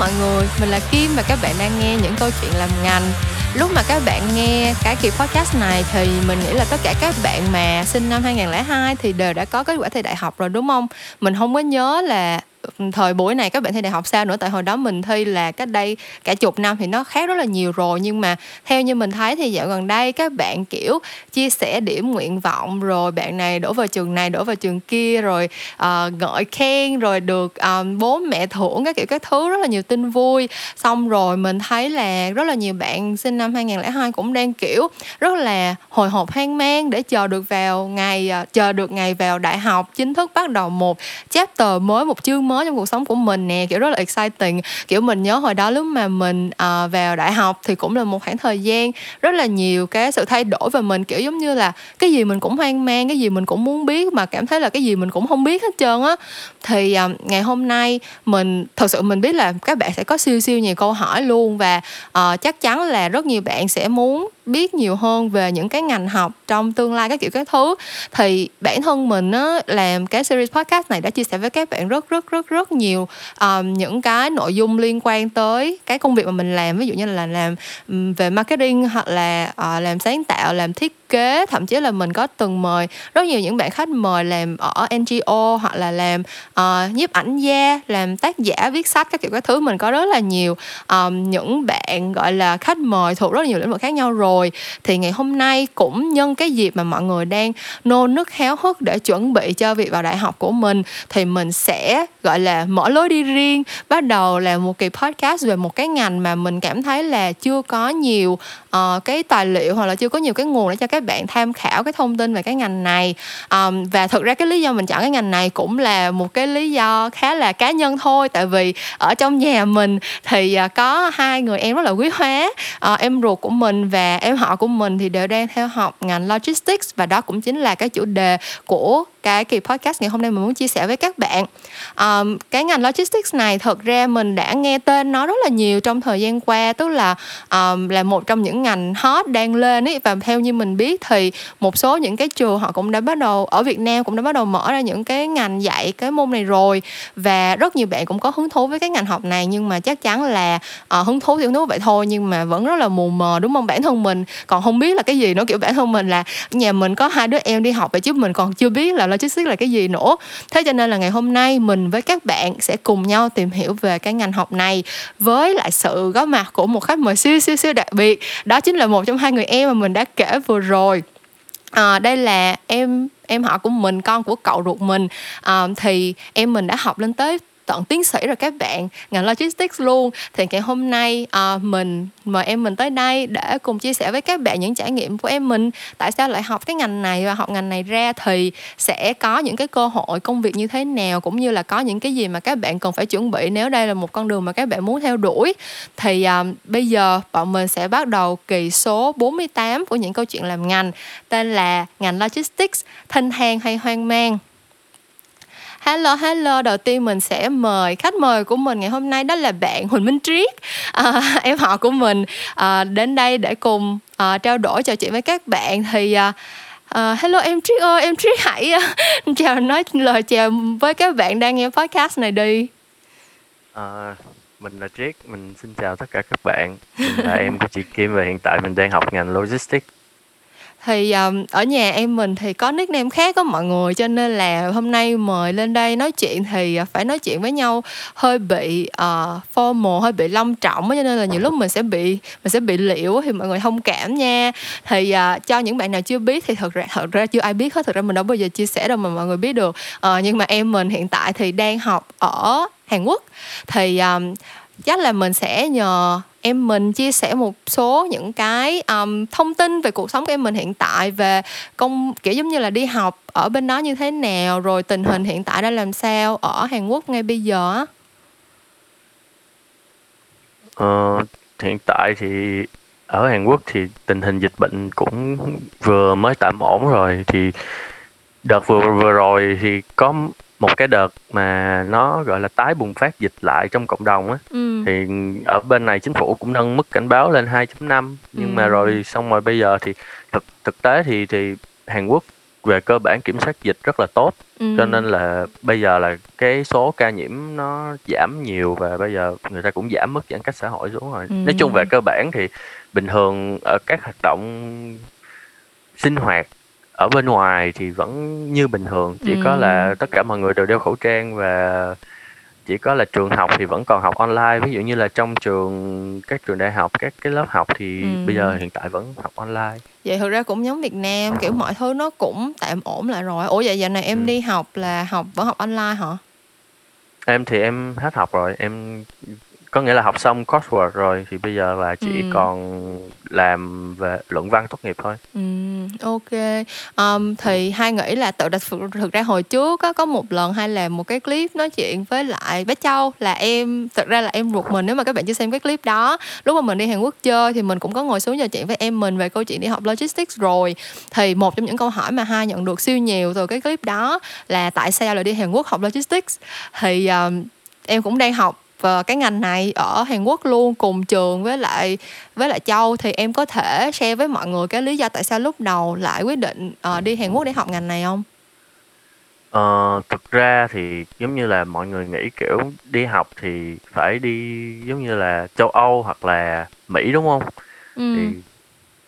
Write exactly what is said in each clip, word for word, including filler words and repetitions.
mọi người, mình là Kim và các bạn đang nghe những câu chuyện làm ngành. Lúc mà các bạn nghe cái kỳ podcast này thì mình nghĩ là tất cả các bạn mà sinh năm hai không không hai thì đều đã có kết quả thi đại học rồi đúng không? Mình không có nhớ là thời buổi này các bạn thi đại học sao nữa, tại hồi đó mình thi là cách đây cả chục năm thì nó khác rất là nhiều rồi. Nhưng mà theo như mình thấy thì dạo gần đây các bạn kiểu chia sẻ điểm nguyện vọng, rồi bạn này đổ vào trường này, đổ vào trường kia, rồi uh, ngợi khen, rồi được uh, bố mẹ thưởng các kiểu các thứ, rất là nhiều tin vui. Xong rồi mình thấy là rất là nhiều bạn sinh năm hai không không hai cũng đang kiểu rất là hồi hộp hoang mang để chờ được vào ngày uh, chờ được ngày vào đại học, chính thức bắt đầu một chapter mới, một chương mới trong cuộc sống của mình nè, kiểu rất là exciting. Kiểu mình nhớ hồi đó lúc mà mình uh, vào đại học thì cũng là một khoảng thời gian rất là nhiều cái sự thay đổi về mình, kiểu giống như là cái gì mình cũng hoang mang, cái gì mình cũng muốn biết, mà cảm thấy là cái gì mình cũng không biết hết trơn á. Thì uh, ngày hôm nay mình thật sự mình biết là các bạn sẽ có siêu siêu nhiều câu hỏi luôn, và uh, chắc chắn là rất nhiều bạn sẽ muốn biết nhiều hơn về những cái ngành học trong tương lai các kiểu các thứ. Thì bản thân mình á, làm cái series podcast này đã chia sẻ với các bạn rất rất rất rất nhiều uh, những cái nội dung liên quan tới cái công việc mà mình làm, ví dụ như là làm um, về marketing, hoặc là uh, làm sáng tạo, làm thiết kế. Thậm chí là mình có từng mời rất nhiều những bạn khách mời làm ở en giê ô, hoặc là làm uh, nhiếp ảnh gia, làm tác giả, viết sách các kiểu các thứ. Mình có rất là nhiều uh, những bạn gọi là khách mời thuộc rất là nhiều lĩnh vực khác nhau rồi. Thì ngày hôm nay cũng nhân cái dịp mà mọi người đang nôn nức háo hức để chuẩn bị cho việc vào đại học của mình, thì mình sẽ gọi là mở lối đi riêng, bắt đầu làm một kỳ podcast về một cái ngành mà mình cảm thấy là chưa có nhiều uh, cái tài liệu, hoặc là chưa có nhiều cái nguồn để cho các bạn tham khảo cái thông tin về cái ngành này. um, Và thực ra cái lý do mình chọn cái ngành này cũng là một cái lý do khá là cá nhân thôi. Tại vì ở trong nhà mình thì uh, có hai người em rất là quý hóa, uh, em ruột của mình và em họ của mình thì đều đang theo học ngành logistics, và đó cũng chính là cái chủ đề của cái kỳ podcast ngày hôm nay mình muốn chia sẻ với các bạn. Um, cái ngành logistics này thật ra mình đã nghe tên nó rất là nhiều trong thời gian qua, tức là um, là một trong những ngành hot đang lên ấy, và theo như mình biết thì một số những cái trường họ cũng đã bắt đầu ở Việt Nam cũng đã bắt đầu mở ra những cái ngành dạy cái môn này rồi, và rất nhiều bạn cũng có hứng thú với cái ngành học này. Nhưng mà chắc chắn là uh, hứng thú thì hứng thú vậy thôi, nhưng mà vẫn rất là mù mờ đúng không? Bản thân mình còn không biết là cái gì nữa, kiểu bản thân mình là nhà mình có hai đứa em đi học vậy chứ mình còn chưa biết là logistics là cái gì nữa. Thế cho nên là ngày hôm nay mình với các bạn sẽ cùng nhau tìm hiểu về cái ngành học này, với lại sự góp mặt của một khách mời siêu siêu siêu đặc biệt. Đó chính là một trong hai người em mà mình đã kể vừa rồi. À, đây là em em họ của mình, con của cậu ruột mình. À, thì em mình đã học lên tới tận tiến sĩ rồi các bạn, ngành logistics luôn. Thì ngày hôm nay à, mình mời em mình tới đây để cùng chia sẻ với các bạn những trải nghiệm của em mình, tại sao lại học cái ngành này, và học ngành này ra thì sẽ có những cái cơ hội công việc như thế nào, cũng như là có những cái gì mà các bạn cần phải chuẩn bị nếu đây là một con đường mà các bạn muốn theo đuổi. Thì à, bây giờ bọn mình sẽ bắt đầu kỳ số bốn mươi tám của những câu chuyện làm ngành, tên là ngành logistics, thênh thang hay hoang mang. Hello, hello. Đầu tiên mình sẽ mời khách mời của mình ngày hôm nay, đó là bạn Huỳnh Minh Triết, à, em họ của mình, à, đến đây để cùng à, trao đổi trò chuyện với các bạn. Thì à, à, hello em Triết ơi, em Triết hãy chào nói lời chào với các bạn đang nghe podcast này đi. À, mình là Triết, mình xin chào tất cả các bạn. Mình là em của chị Kim và hiện tại mình đang học ngành Logistics. Thì um, ở nhà em mình thì có nickname khác đó mọi người, cho nên là hôm nay mời lên đây nói chuyện thì phải nói chuyện với nhau hơi bị uh, formal, hơi bị long trọng, cho nên là nhiều lúc mình sẽ bị mình sẽ bị liễu, thì mọi người thông cảm nha. Thì uh, cho những bạn nào chưa biết thì thật ra thật ra chưa ai biết hết, thật ra mình đâu bao giờ chia sẻ đâu mà mọi người biết được. Uh, nhưng mà em mình hiện tại thì đang học ở Hàn Quốc, thì um, chắc là mình sẽ nhờ em mình chia sẻ một số những cái um, thông tin về cuộc sống của em mình hiện tại, về công kiểu giống như là đi học ở bên đó như thế nào, rồi tình hình hiện tại đã làm sao ở Hàn Quốc ngay bây giờ á. Ờ, hiện tại thì ở Hàn Quốc thì tình hình dịch bệnh cũng vừa mới tạm ổn rồi. Thì đợt vừa vừa rồi thì có một cái đợt mà nó gọi là tái bùng phát dịch lại trong cộng đồng á, ừ. Thì ở bên này chính phủ cũng nâng mức cảnh báo lên hai chấm năm, nhưng ừ. mà rồi xong rồi bây giờ thì thực thực tế thì thì Hàn Quốc về cơ bản kiểm soát dịch rất là tốt, ừ. cho nên là bây giờ là cái số ca nhiễm nó giảm nhiều và bây giờ người ta cũng giảm mức giãn cách xã hội xuống rồi. Ừ. Nói chung về cơ bản thì bình thường ở các hoạt động sinh hoạt ở bên ngoài thì vẫn như bình thường, chỉ ừ. có là tất cả mọi người đều đeo khẩu trang và chỉ có là trường học thì vẫn còn học online, ví dụ như là trong trường các trường đại học, các cái lớp học thì ừ. bây giờ hiện tại vẫn học online. Vậy thực ra cũng giống Việt Nam, kiểu mọi thứ nó cũng tạm ổn lại rồi. Ủa vậy giờ này em ừ. đi học là học vẫn học online hả? Em thì em hết học rồi, em có nghĩa là học xong coursework rồi thì bây giờ là chỉ ừ. còn làm về luận văn tốt nghiệp thôi. Ừ, ok. Um, thì Hai nghĩ là tự đặt thực ra hồi trước á, có một lần Hai làm một cái clip nói chuyện với lại bé Châu, là em thực ra là em ruột mình, nếu mà các bạn chưa xem cái clip đó, lúc mà mình đi Hàn Quốc chơi thì mình cũng có ngồi xuống trò chuyện với em mình về câu chuyện đi học logistics rồi. Thì một trong những câu hỏi mà Hai nhận được siêu nhiều từ cái clip đó là tại sao lại đi Hàn Quốc học logistics. Thì um, em cũng đang học và cái ngành này ở Hàn Quốc luôn, cùng trường với lại với lại Châu, thì em có thể share với mọi người cái lý do tại sao lúc đầu lại quyết định uh, đi Hàn Quốc để học ngành này không? Ờ, thực ra thì giống như là mọi người nghĩ kiểu đi học thì phải đi giống như là châu Âu hoặc là Mỹ đúng không? Ừ. Thì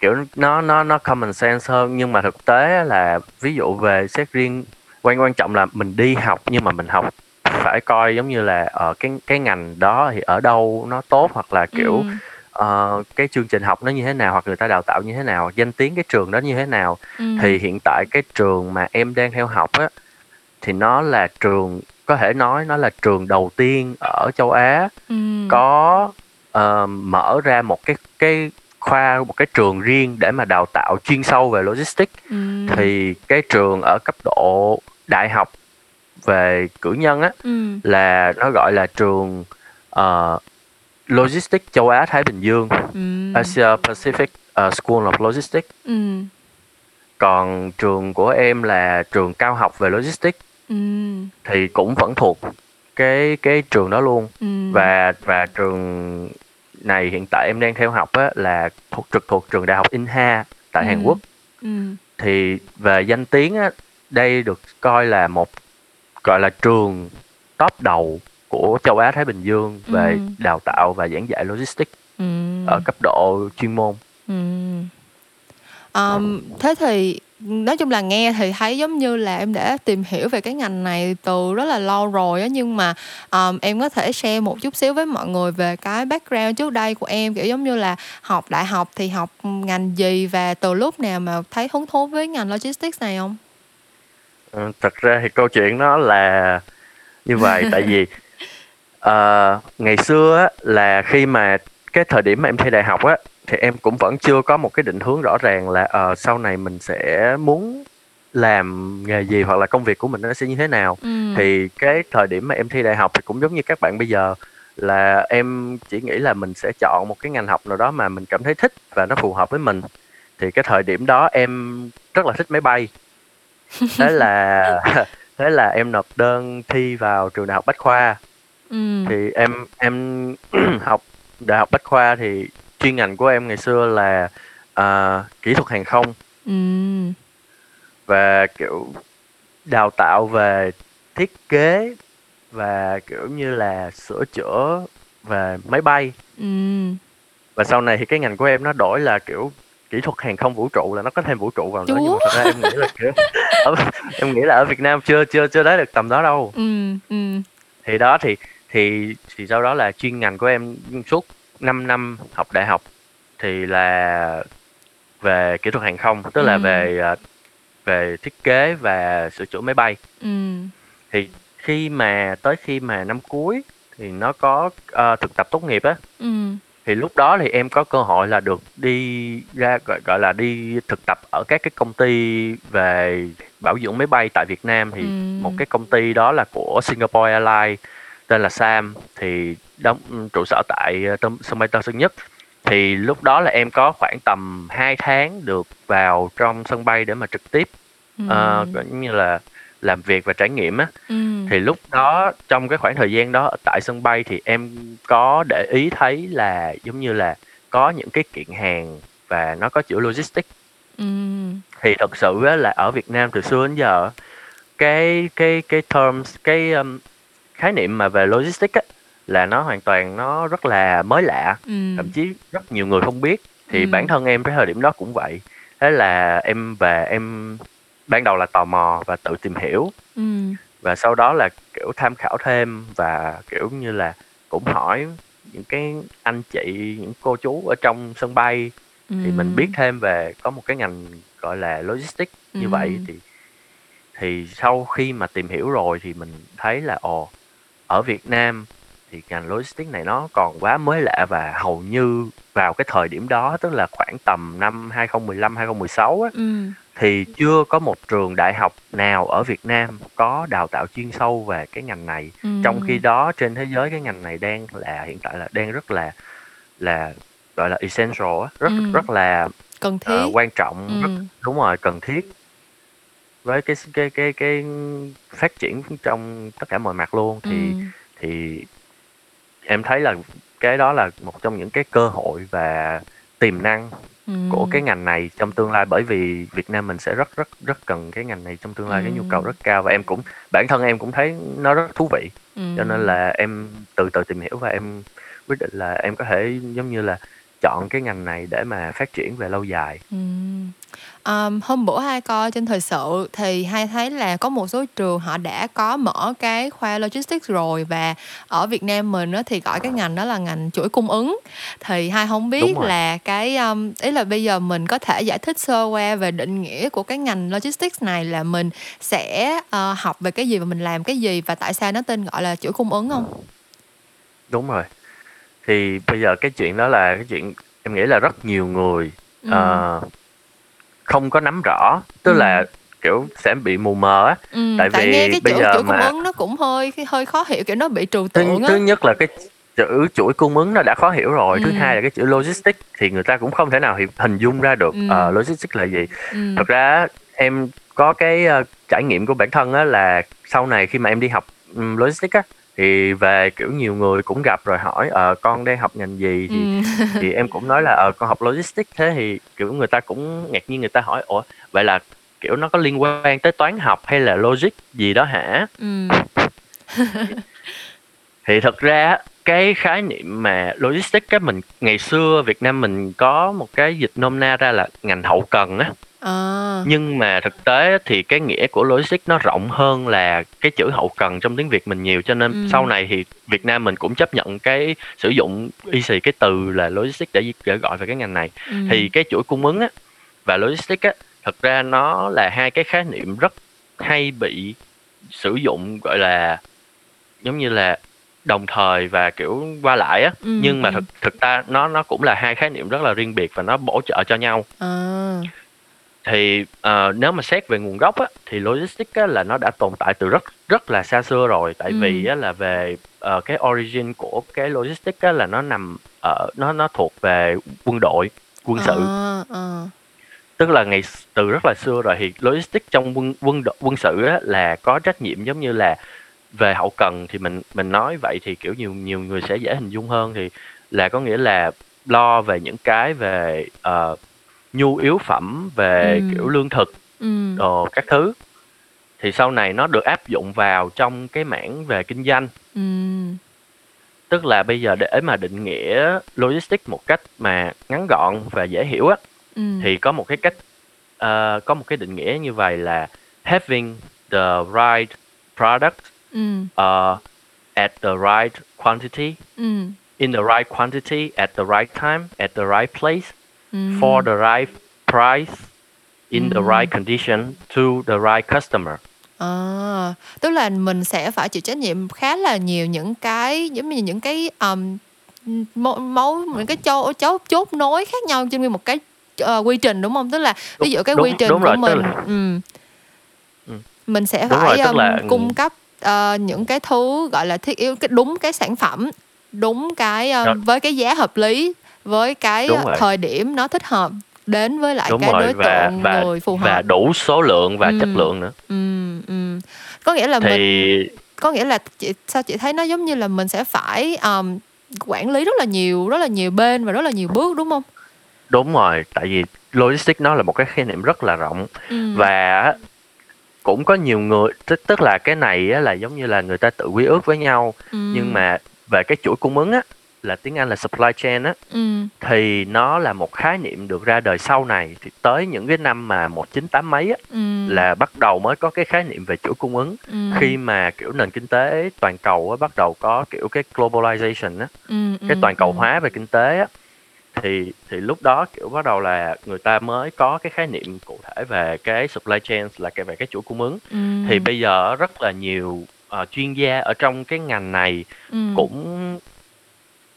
kiểu nó nó nó common sense hơn, nhưng mà thực tế là ví dụ về xét riêng quan quan trọng là mình đi học, nhưng mà mình học phải coi giống như là ở cái cái ngành đó thì ở đâu nó tốt, hoặc là kiểu ừ. uh, cái chương trình học nó như thế nào, hoặc người ta đào tạo như thế nào, danh tiếng cái trường đó như thế nào. Ừ. Thì hiện tại cái trường mà em đang theo học á, thì nó là trường, có thể nói nó là trường đầu tiên ở châu Á ừ. có uh, mở ra một cái cái khoa, một cái trường riêng để mà đào tạo chuyên sâu về logistics. Ừ. Thì cái trường ở cấp độ đại học về cử nhân á, ừ. là nó gọi là trường uh, Logistics châu Á Thái Bình Dương, ừ. Asia Pacific uh, School of Logistics. Ừ. Còn trường của em là trường cao học về logistics, ừ. thì cũng vẫn thuộc cái cái trường đó luôn. Ừ. Và và trường này hiện tại em đang theo học á, là thuộc trực thuộc trường đại học Inha tại ừ. Hàn Quốc. Ừ. Thì về danh tiếng á, đây được coi là một gọi là trường top đầu của châu Á Thái Bình Dương về ừ. đào tạo và giảng dạy logistics ừ. ở cấp độ chuyên môn. Ừ. Um, thế thì nói chung là nghe thì thấy giống như là em đã tìm hiểu về cái ngành này từ rất là lâu rồi á, nhưng mà um, em có thể share một chút xíu với mọi người về cái background trước đây của em, kiểu giống như là học đại học thì học ngành gì và từ lúc nào mà thấy hứng thú với ngành logistics này không? Thật ra thì câu chuyện nó là như vậy, tại vì uh, ngày xưa á, là khi mà cái thời điểm mà em thi đại học á, thì em cũng vẫn chưa có một cái định hướng rõ ràng là uh, sau này mình sẽ muốn làm nghề gì hoặc là công việc của mình nó sẽ như thế nào. Ừ. Thì cái thời điểm mà em thi đại học thì cũng giống như các bạn bây giờ, là em chỉ nghĩ là mình sẽ chọn một cái ngành học nào đó mà mình cảm thấy thích và nó phù hợp với mình. Thì cái thời điểm đó em rất là thích máy bay. thế là thế là em nộp đơn thi vào trường đại học Bách Khoa. Ừ. Thì em em học đại học Bách Khoa thì chuyên ngành của em ngày xưa là uh, kỹ thuật hàng không. Ừ. Và kiểu đào tạo về thiết kế và kiểu như là sửa chữa về máy bay. Ừ. Và sau này thì cái ngành của em nó đổi là kiểu kỹ thuật hàng không vũ trụ, là nó có thêm vũ trụ vào nữa. Nhưng mà thật ra em nghĩ là kiểu, ở, em nghĩ là ở Việt Nam chưa chưa chưa đến được tầm đó đâu. Ừ, ừ. Thì đó thì thì thì sau đó là chuyên ngành của em suốt năm năm học đại học thì là về kỹ thuật hàng không, tức ừ. là về về thiết kế và sửa chữa máy bay. Ừ. Thì khi mà tới khi mà năm cuối thì nó có uh, thực tập tốt nghiệp á. Ừ. Thì lúc đó thì em có cơ hội là được đi ra gọi, gọi là đi thực tập ở các cái công ty về bảo dưỡng máy bay tại Việt Nam. Thì ừ. một cái công ty đó là của Singapore Airlines tên là Sam, thì đóng trụ sở tại sân bay Tân Sơn Nhất. Thì lúc đó là em có khoảng tầm hai tháng được vào trong sân bay để mà trực tiếp ừ. uh, gọi như là làm việc và trải nghiệm á. Ừ. Thì lúc đó trong cái khoảng thời gian đó tại sân bay thì em có để ý thấy là giống như là có những cái kiện hàng và nó có chữ logistics. Ừ. Thì thật sự á, là ở Việt Nam từ xưa đến giờ cái cái cái terms cái um, khái niệm mà về logistics á, là nó hoàn toàn nó rất là mới lạ, ừ. thậm chí rất nhiều người không biết. Thì ừ. bản thân em cái thời điểm đó cũng vậy. Thế là em về em ban đầu là tò mò và tự tìm hiểu, ừ. và sau đó là kiểu tham khảo thêm và kiểu như là cũng hỏi những cái anh chị, những cô chú ở trong sân bay, ừ. thì mình biết thêm về có một cái ngành gọi là logistics như ừ. vậy. Thì thì sau khi mà tìm hiểu rồi thì mình thấy là ồ, ở Việt Nam thì ngành logistics này nó còn quá mới lạ, và hầu như vào cái thời điểm đó, tức là khoảng tầm năm hai không một lăm hai không một sáu á, ừ. thì chưa có một trường đại học nào ở Việt Nam có đào tạo chuyên sâu về cái ngành này. Ừ. Trong khi đó trên thế giới cái ngành này đang là hiện tại là đang rất là là gọi là essential á, rất ừ. rất là cần thiết, uh, quan trọng, ừ. rất, đúng rồi, cần thiết với cái cái cái cái phát triển trong tất cả mọi mặt luôn. Thì ừ. thì em thấy là cái đó là một trong những cái cơ hội và tiềm năng ừ. của cái ngành này trong tương lai, bởi vì Việt Nam mình sẽ rất rất rất cần cái ngành này trong tương lai, ừ. cái nhu cầu rất cao, và em cũng bản thân em cũng thấy nó rất thú vị, ừ. cho nên là em từ từ tìm hiểu và em quyết định là em có thể giống như là chọn cái ngành này để mà phát triển về lâu dài. Ừ. Um, hôm bữa hai coi trên thời sự thì hai thấy là có một số trường họ đã có mở cái khoa logistics rồi, và ở Việt Nam mình á, thì gọi cái ngành đó là ngành chuỗi cung ứng. Thì hai không biết là cái um, ý là bây giờ mình có thể giải thích sơ qua về định nghĩa của cái ngành logistics này, là mình sẽ uh, học về cái gì và mình làm cái gì, và tại sao nó tên gọi là chuỗi cung ứng không? Đúng rồi. Thì bây giờ cái chuyện đó là cái chuyện em nghĩ là rất nhiều người ừ. uh, không có nắm rõ, tức ừ. là kiểu sẽ bị mù mờ á, ừ, tại, tại vì nghe cái bây chữ, giờ chuỗi cung mà... ứng nó cũng hơi hơi khó hiểu, kiểu nó bị trừu tượng á. Thứ nhất là cái chữ chuỗi cung ứng nó đã khó hiểu rồi, ừ. thứ hai là cái chữ logistics thì người ta cũng không thể nào hình dung ra được ừ. uh, logistics là gì. Ừ. Thật ra em có cái uh, trải nghiệm của bản thân á, là sau này khi mà em đi học um, logistics á, thì về kiểu nhiều người cũng gặp rồi hỏi ờ con đang học ngành gì, thì ừ. thì em cũng nói là ờ con học logistics. Thế thì kiểu người ta cũng ngạc nhiên, người ta hỏi ủa vậy là kiểu nó có liên quan tới toán học hay là logic gì đó hả? Ừ. thì, thì thật ra cái khái niệm mà logistics á, mình ngày xưa Việt Nam mình có một cái dịch nôm na ra là ngành hậu cần á. À. Nhưng mà thực tế thì cái nghĩa của logistics nó rộng hơn là cái chữ hậu cần trong tiếng Việt mình nhiều, cho nên ừ. sau này thì Việt Nam mình cũng chấp nhận cái sử dụng y xì cái từ là logistics để, để gọi về cái ngành này. Ừ. Thì cái chuỗi cung ứng á, và logistics á, thực ra nó là hai cái khái niệm rất hay bị sử dụng gọi là giống như là đồng thời và kiểu qua lại á, ừ. nhưng mà thực thực ra nó nó cũng là hai khái niệm rất là riêng biệt và nó bổ trợ cho nhau. À. Thì uh, nếu mà xét về nguồn gốc á, thì logistics á, là nó đã tồn tại từ rất rất là xa xưa rồi, tại ừ. vì á, là về uh, cái origin của cái logistics á, là nó nằm ở nó nó thuộc về quân đội quân sự, à, à. tức là ngày từ rất là xưa rồi thì logistics trong quân quân quân sự á, là có trách nhiệm giống như là về hậu cần. Thì mình mình nói vậy thì kiểu nhiều nhiều người sẽ dễ hình dung hơn, thì là có nghĩa là lo về những cái về uh, nhu yếu phẩm, về ừ. kiểu lương thực, ừ. đồ các thứ. Thì sau này nó được áp dụng vào trong cái mảng về kinh doanh. Ừ. Tức là bây giờ để mà định nghĩa logistics một cách mà ngắn gọn và dễ hiểu á, ừ. thì có một cái cách uh, có một cái định nghĩa như vậy là having the right product ừ. uh, at the right quantity, ừ. in the right quantity, at the right time, at the right place, for the right price, in the right condition, to the right customer. À, tức là mình sẽ phải chịu trách nhiệm khá là nhiều những cái giống như những cái um, mấu những cái chốt chốt chốt nối khác nhau trên nguyên một cái uh, quy trình, đúng không? Tức là ví dụ cái đúng, quy trình đúng của rồi, mình là... um, mình sẽ đúng phải rồi, um, là... cung cấp uh, những cái thứ gọi là thiết yếu, cái đúng cái sản phẩm, đúng cái um, với cái giá hợp lý, với cái thời điểm nó thích hợp đến với lại đúng cái rồi, đối và, tượng và, người phù hợp, và đủ số lượng và ừ, chất lượng nữa. Ừ, ừ. Có nghĩa là thì... mình có nghĩa là chị, sao chị thấy nó giống như là mình sẽ phải um, quản lý rất là nhiều, rất là nhiều bên và rất là nhiều bước, đúng không? Đúng rồi, tại vì logistics nó là một cái khái niệm rất là rộng. Ừ. Và cũng có nhiều người, tức, tức là cái này là giống như là người ta tự quy ước với nhau. Ừ. Nhưng mà về cái chuỗi cung ứng á, là tiếng Anh là supply chain á, ừ. thì nó là một khái niệm được ra đời sau này. Thì tới những cái năm mà một chín tám mấy á, ừ. là bắt đầu mới có cái khái niệm về chuỗi cung ứng. Ừ. Khi mà kiểu nền kinh tế toàn cầu á, bắt đầu có kiểu cái globalization á, ừ. cái toàn cầu hóa về kinh tế á, thì thì lúc đó kiểu bắt đầu là người ta mới có cái khái niệm cụ thể về cái supply chain, là về cái chuỗi cung ứng. Ừ. Thì bây giờ rất là nhiều uh, chuyên gia ở trong cái ngành này ừ. cũng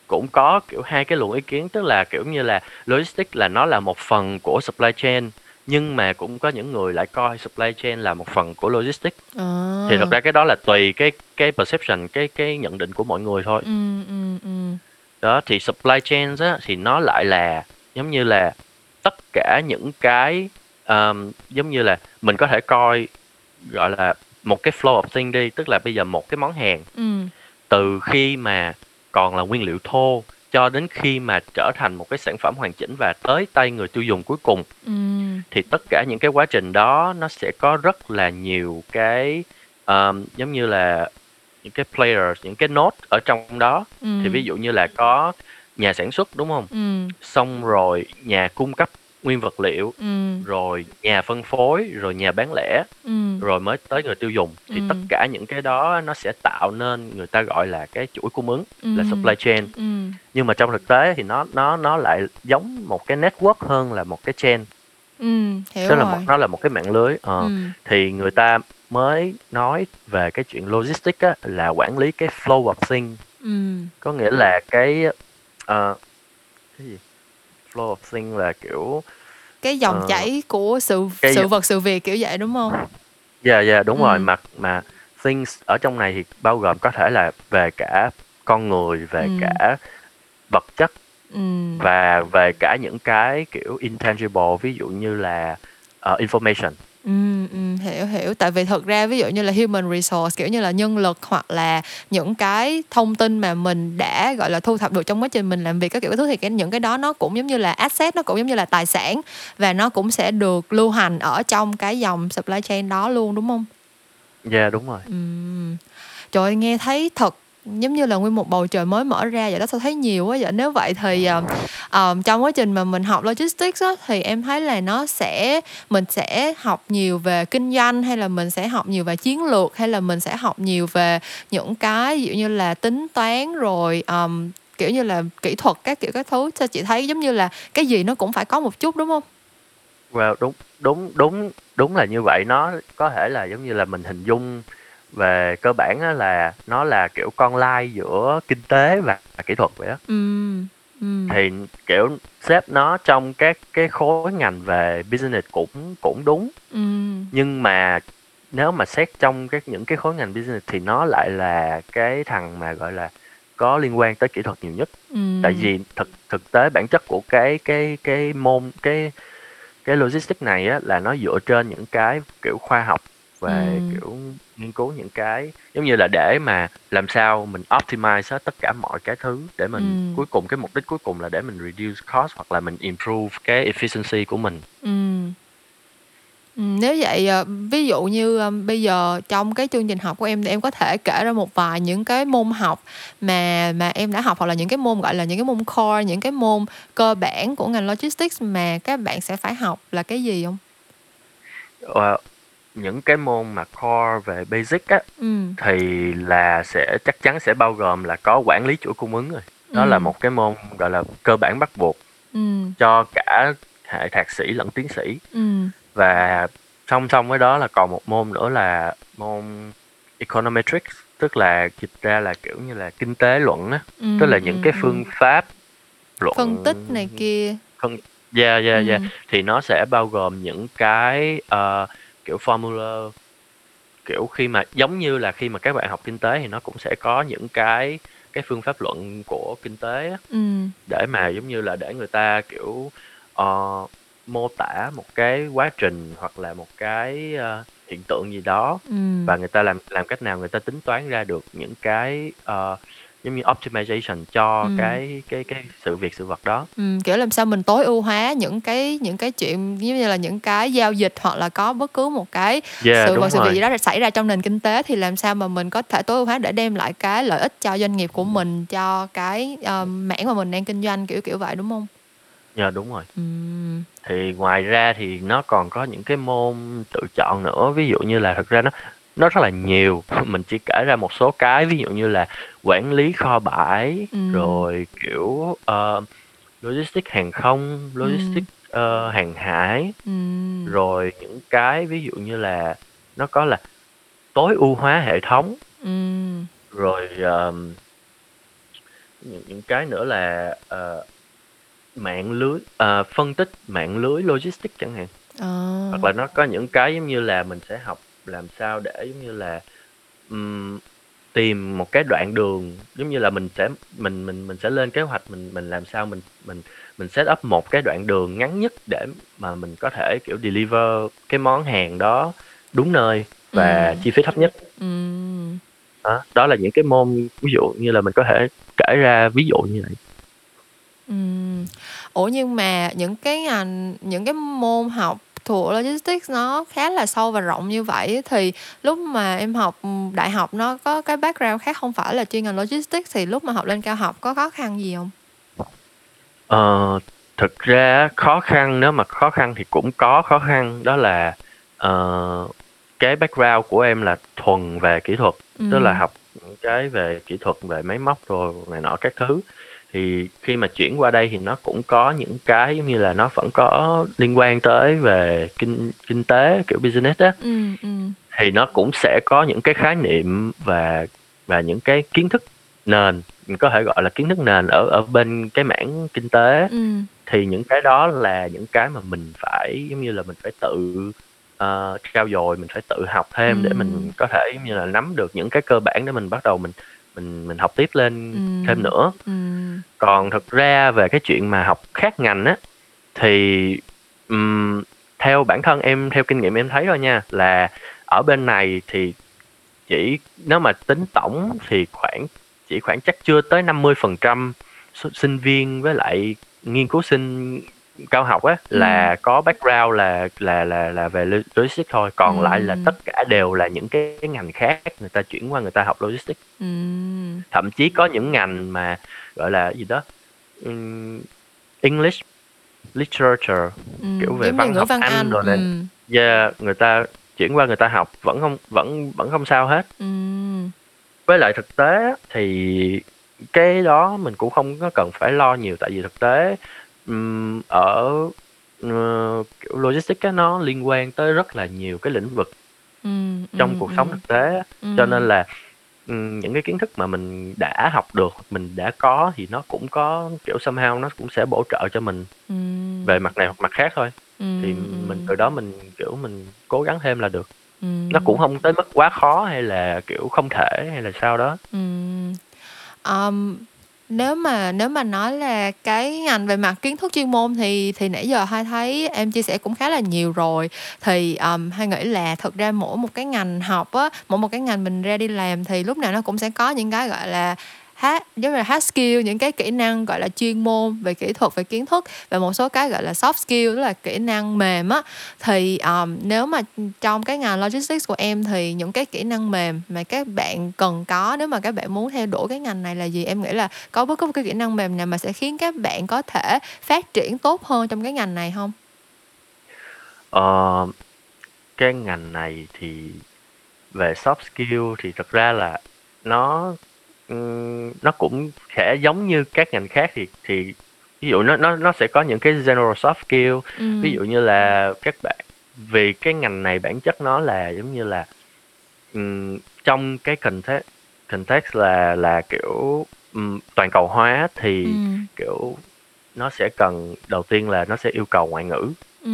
cũng có kiểu hai cái luồng ý kiến, tức là kiểu như là logistics là nó là một phần của supply chain, nhưng mà cũng có những người lại coi supply chain là một phần của logistics. À. Thì thật ra cái đó là tùy cái cái perception, cái cái nhận định của mọi người thôi. Ừ, ừ, ừ. Đó, thì supply chain á, thì nó lại là giống như là tất cả những cái um, giống như là mình có thể coi gọi là một cái flow of thing đi, tức là bây giờ một cái món hàng ừ. từ khi mà còn là nguyên liệu thô cho đến khi mà trở thành một cái sản phẩm hoàn chỉnh và tới tay người tiêu dùng cuối cùng, ừ. thì tất cả những cái quá trình đó nó sẽ có rất là nhiều cái um, giống như là những cái players, những cái node ở trong đó. Ừ. Thì ví dụ như là có nhà sản xuất, đúng không? Ừ. Xong rồi nhà cung cấp nguyên vật liệu, ừ. rồi nhà phân phối, rồi nhà bán lẻ, ừ. rồi mới tới người tiêu dùng. Thì ừ. tất cả những cái đó nó sẽ tạo nên người ta gọi là cái chuỗi cung ứng, ừ. là supply chain. Ừ. Nhưng mà trong thực tế thì nó nó nó lại giống một cái network hơn là một cái chain. Ừ, hiểu Tức rồi. là một, nó là một cái mạng lưới. Ờ. Ừ. Thì người ta mới nói về cái chuyện logistics á, là quản lý cái flow of things. Ừ. Có nghĩa là cái uh, cái gì? Flow of things là kiểu cái dòng uh, chảy của sự sự d... vật, sự việc kiểu vậy, đúng không? Dạ yeah, dạ yeah, đúng ừ. rồi. Mà mà things ở trong này thì bao gồm có thể là về cả con người, về ừ. cả vật chất, ừ. và về cả những cái kiểu intangible, ví dụ như là uh, information. Ừ, ừ, hiểu hiểu tại vì thật ra ví dụ như là human resource, kiểu như là nhân lực, hoặc là những cái thông tin mà mình đã gọi là thu thập được trong quá trình mình làm việc các kiểu cái thứ, thì cái, những cái đó nó cũng giống như là asset, nó cũng giống như là tài sản, và nó cũng sẽ được lưu hành ở trong cái dòng supply chain đó luôn, đúng không? Dạ yeah, đúng rồi. Ừ. Trời ơi, nghe thấy thật giống như là nguyên một bầu trời mới mở ra vậy đó, sao thấy nhiều quá vậy? Nếu vậy thì uh, uh, trong quá trình mà mình học logistics đó, thì em thấy là nó sẽ mình sẽ học nhiều về kinh doanh, hay là mình sẽ học nhiều về chiến lược, hay là mình sẽ học nhiều về những cái ví dụ như là tính toán, rồi um, kiểu như là kỹ thuật các kiểu các thứ. Sao chị thấy giống như là cái gì nó cũng phải có một chút, đúng không? Wow, đúng đúng đúng đúng là như vậy. Nó có thể là giống như là mình hình dung về cơ bản á, là nó là kiểu con lai giữa kinh tế và kỹ thuật vậy đó. Ừ, ừ. Thì kiểu xếp nó trong các cái khối ngành về business cũng cũng đúng. Ừ. Nhưng mà nếu mà xét trong các những cái khối ngành business thì nó lại là cái thằng mà gọi là có liên quan tới kỹ thuật nhiều nhất. Ừ. Tại vì thực thực tế bản chất của cái cái cái môn cái cái logistics này á, là nó dựa trên những cái kiểu khoa học về ừ. kiểu nghiên cứu những cái giống như là để mà làm sao mình optimize hết tất cả mọi cái thứ để mình ừ. cuối cùng cái mục đích cuối cùng là để mình reduce cost, hoặc là mình improve cái efficiency của mình. Ừ. Nếu vậy ví dụ như um, bây giờ trong cái chương trình học của em, em có thể kể ra một vài những cái môn học mà mà em đã học, hoặc là những cái môn gọi là những cái môn core, những cái môn cơ bản của ngành logistics mà các bạn sẽ phải học là cái gì không? Wow. Những cái môn mà core về basic á, ừ. thì là sẽ chắc chắn sẽ bao gồm là có quản lý chuỗi cung ứng rồi. Đó ừ. là một cái môn gọi là cơ bản bắt buộc ừ. cho cả hệ thạc sĩ lẫn tiến sĩ. Ừ. Và song song với đó là còn một môn nữa là môn econometrics, tức là dịch ra là kiểu như là kinh tế luận á, ừ. tức là những cái phương pháp luận, phân tích này kia. Phân... Yeah, yeah, yeah. Ừ. Thì nó sẽ bao gồm những cái uh, kiểu formula, kiểu khi mà giống như là khi mà các bạn học kinh tế thì nó cũng sẽ có những cái cái phương pháp luận của kinh tế á, ừ. để mà giống như là để người ta kiểu uh, mô tả một cái quá trình hoặc là một cái uh, hiện tượng gì đó, ừ. và người ta làm làm cách nào người ta tính toán ra được những cái uh, giống như optimization cho ừ. cái cái cái sự việc sự vật đó. Ừ, kiểu làm sao mình tối ưu hóa những cái những cái chuyện giống như là những cái giao dịch hoặc là có bất cứ một cái yeah, sự vật sự việc gì đó xảy ra trong nền kinh tế, thì làm sao mà mình có thể tối ưu hóa để đem lại cái lợi ích cho doanh nghiệp của mình, cho cái uh, mảng mà mình đang kinh doanh, kiểu kiểu vậy đúng không? Dạ yeah, đúng rồi. Ừ. Thì ngoài ra thì nó còn có những cái môn tự chọn nữa, ví dụ như là thực ra nó nó rất là nhiều, mình chỉ kể ra một số cái, ví dụ như là quản lý kho bãi, ừ. rồi kiểu uh, logistics hàng không, logistics ừ. uh, hàng hải, ừ. rồi những cái ví dụ như là nó có là tối ưu hóa hệ thống, ừ. rồi uh, những cái nữa là uh, mạng lưới, uh, phân tích mạng lưới logistics chẳng hạn, à. hoặc là nó có những cái giống như là mình sẽ học làm sao để giống như là um, tìm một cái đoạn đường, giống như là mình sẽ mình mình mình sẽ lên kế hoạch, mình mình làm sao mình mình mình set up một cái đoạn đường ngắn nhất để mà mình có thể kiểu deliver cái món hàng đó đúng nơi và ừ. chi phí thấp nhất. Ừ. Đó, đó là những cái môn ví dụ như là mình có thể kể ra ví dụ như vậy. Ừ. Ủa nhưng mà những cái ngành, những cái môn học thuộc logistics nó khá là sâu và rộng như vậy, thì lúc mà em học đại học nó có cái background khác, không phải là chuyên ngành logistics, thì lúc mà học lên cao học có khó khăn gì không? Ờ, thực ra khó khăn, nếu mà khó khăn thì cũng có khó khăn, đó là uh, cái background của em là thuần về kỹ thuật, ừ. tức là học những cái về kỹ thuật, về máy móc rồi này nọ các thứ. Thì khi mà chuyển qua đây thì nó cũng có những cái giống như là nó vẫn có liên quan tới về kinh kinh tế, kiểu business á, ừ, ừ. thì nó cũng sẽ có những cái khái niệm và và những cái kiến thức nền, mình có thể gọi là kiến thức nền ở ở bên cái mảng kinh tế, ừ. thì những cái đó là những cái mà mình phải giống như là mình phải tự uh, trau dồi, mình phải tự học thêm ừ. để mình có thể giống như là nắm được những cái cơ bản để mình bắt đầu mình mình mình học tiếp lên ừ. thêm nữa. Ừ. Còn thực ra về cái chuyện mà học khác ngành á, thì um, theo bản thân em, theo kinh nghiệm em thấy thôi nha, là ở bên này thì chỉ nếu mà tính tổng thì khoảng chỉ khoảng chắc chưa tới năm mươi phần trăm sinh viên với lại nghiên cứu sinh cao học á ừ. là có background là là là là về logistics thôi, còn ừ. lại là tất cả đều là những cái ngành khác, người ta chuyển qua người ta học logistics. Ừ. Thậm chí có những ngành mà gọi là gì đó English literature, ừ. kiểu về văn học văn Anh, Anh rồi này, ừ. yeah, người ta chuyển qua người ta học vẫn không vẫn vẫn không sao hết. Ừ. Với lại thực tế thì cái đó mình cũng không có cần phải lo nhiều, tại vì thực tế Um, ở uh, kiểu logistics á, nó liên quan tới rất là nhiều cái lĩnh vực ừ, trong ừ, cuộc sống thực tế á. Ừ. Cho nên là um, những cái kiến thức mà mình đã học được, mình đã có thì nó cũng có kiểu somehow nó cũng sẽ bổ trợ cho mình ừ. về mặt này hoặc mặt khác thôi. Ừ. Thì mình từ đó mình kiểu mình cố gắng thêm là được. Ừ. Nó cũng không tới mức quá khó hay là kiểu không thể hay là sao đó. Ừ. Um... Nếu mà nếu mà nói là cái ngành về mặt kiến thức chuyên môn thì thì nãy giờ hai thấy em chia sẻ cũng khá là nhiều rồi, thì um, hai nghĩ là thực ra mỗi một cái ngành học á, mỗi một cái ngành mình ra đi làm thì lúc nào nó cũng sẽ có những cái gọi là hard, giống như là hard skill, những cái kỹ năng gọi là chuyên môn về kỹ thuật, về kiến thức, và một số cái gọi là soft skill, tức là kỹ năng mềm á. Thì um, nếu mà trong cái ngành logistics của em thì những cái kỹ năng mềm mà các bạn cần có nếu mà các bạn muốn theo đuổi cái ngành này là gì? Em nghĩ là có bất cứ một cái kỹ năng mềm nào mà sẽ khiến các bạn có thể phát triển tốt hơn trong cái ngành này không? Ờ, cái ngành này thì về soft skill thì thật ra là nó nó cũng sẽ giống như các ngành khác, thì thì ví dụ nó nó nó sẽ có những cái general soft skill, ừ. ví dụ như là các bạn, vì cái ngành này bản chất nó là giống như là um, trong cái context context là là kiểu um, toàn cầu hóa, thì ừ. kiểu nó sẽ cần, đầu tiên là nó sẽ yêu cầu ngoại ngữ, ừ.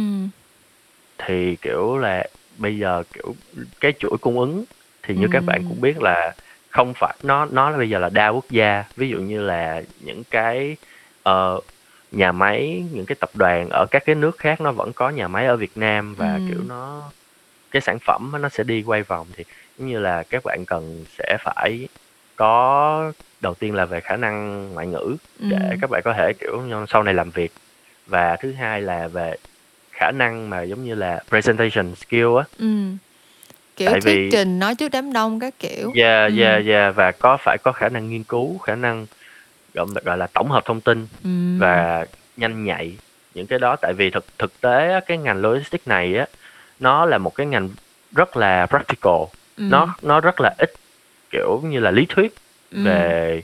thì kiểu là bây giờ kiểu cái chuỗi cung ứng thì như ừ. các bạn cũng biết là không phải nó nó bây giờ là đa quốc gia, ví dụ như là những cái uh, nhà máy, những cái tập đoàn ở các cái nước khác nó vẫn có nhà máy ở Việt Nam, và ừ. kiểu nó cái sản phẩm nó sẽ đi quay vòng, thì giống như là các bạn cần sẽ phải có đầu tiên là về khả năng ngoại ngữ để ừ. các bạn có thể kiểu sau này làm việc, và thứ hai là về khả năng mà giống như là presentation skill á, ừ. kiểu tại thuyết vì... trình nói trước đám đông các kiểu. Yeah, yeah, ừ. yeah. Và có phải có khả năng nghiên cứu, khả năng gọi là tổng hợp thông tin ừ. và nhanh nhạy những cái đó. Tại vì thực thực tế cái ngành logistics này á, nó là một cái ngành rất là practical, ừ. nó nó rất là ít kiểu như là lý thuyết ừ. về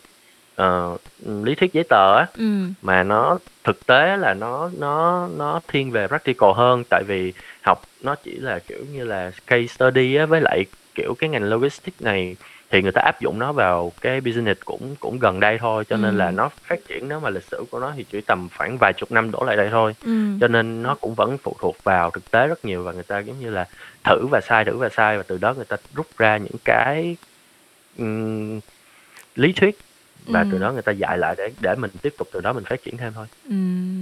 uh, lý thuyết giấy tờ á, ừ. mà nó thực tế là nó nó nó thiên về practical hơn. Tại vì học nó chỉ là kiểu như là case study á, với lại kiểu cái ngành logistics này thì người ta áp dụng nó vào cái business cũng cũng gần đây thôi, cho nên ừ. là nó phát triển, nếu mà lịch sử của nó thì chỉ tầm khoảng vài chục năm đổ lại đây thôi, ừ. cho nên nó cũng vẫn phụ thuộc vào thực tế rất nhiều, và người ta giống như là thử và sai, thử và sai, và từ đó người ta rút ra những cái um, lý thuyết, và ừ. từ đó người ta dạy lại để để mình tiếp tục từ đó mình phát triển thêm thôi. Ừ.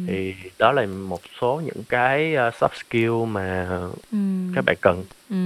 Thì đó là một số những cái soft skill mà ừ. các bạn cần. Ừ.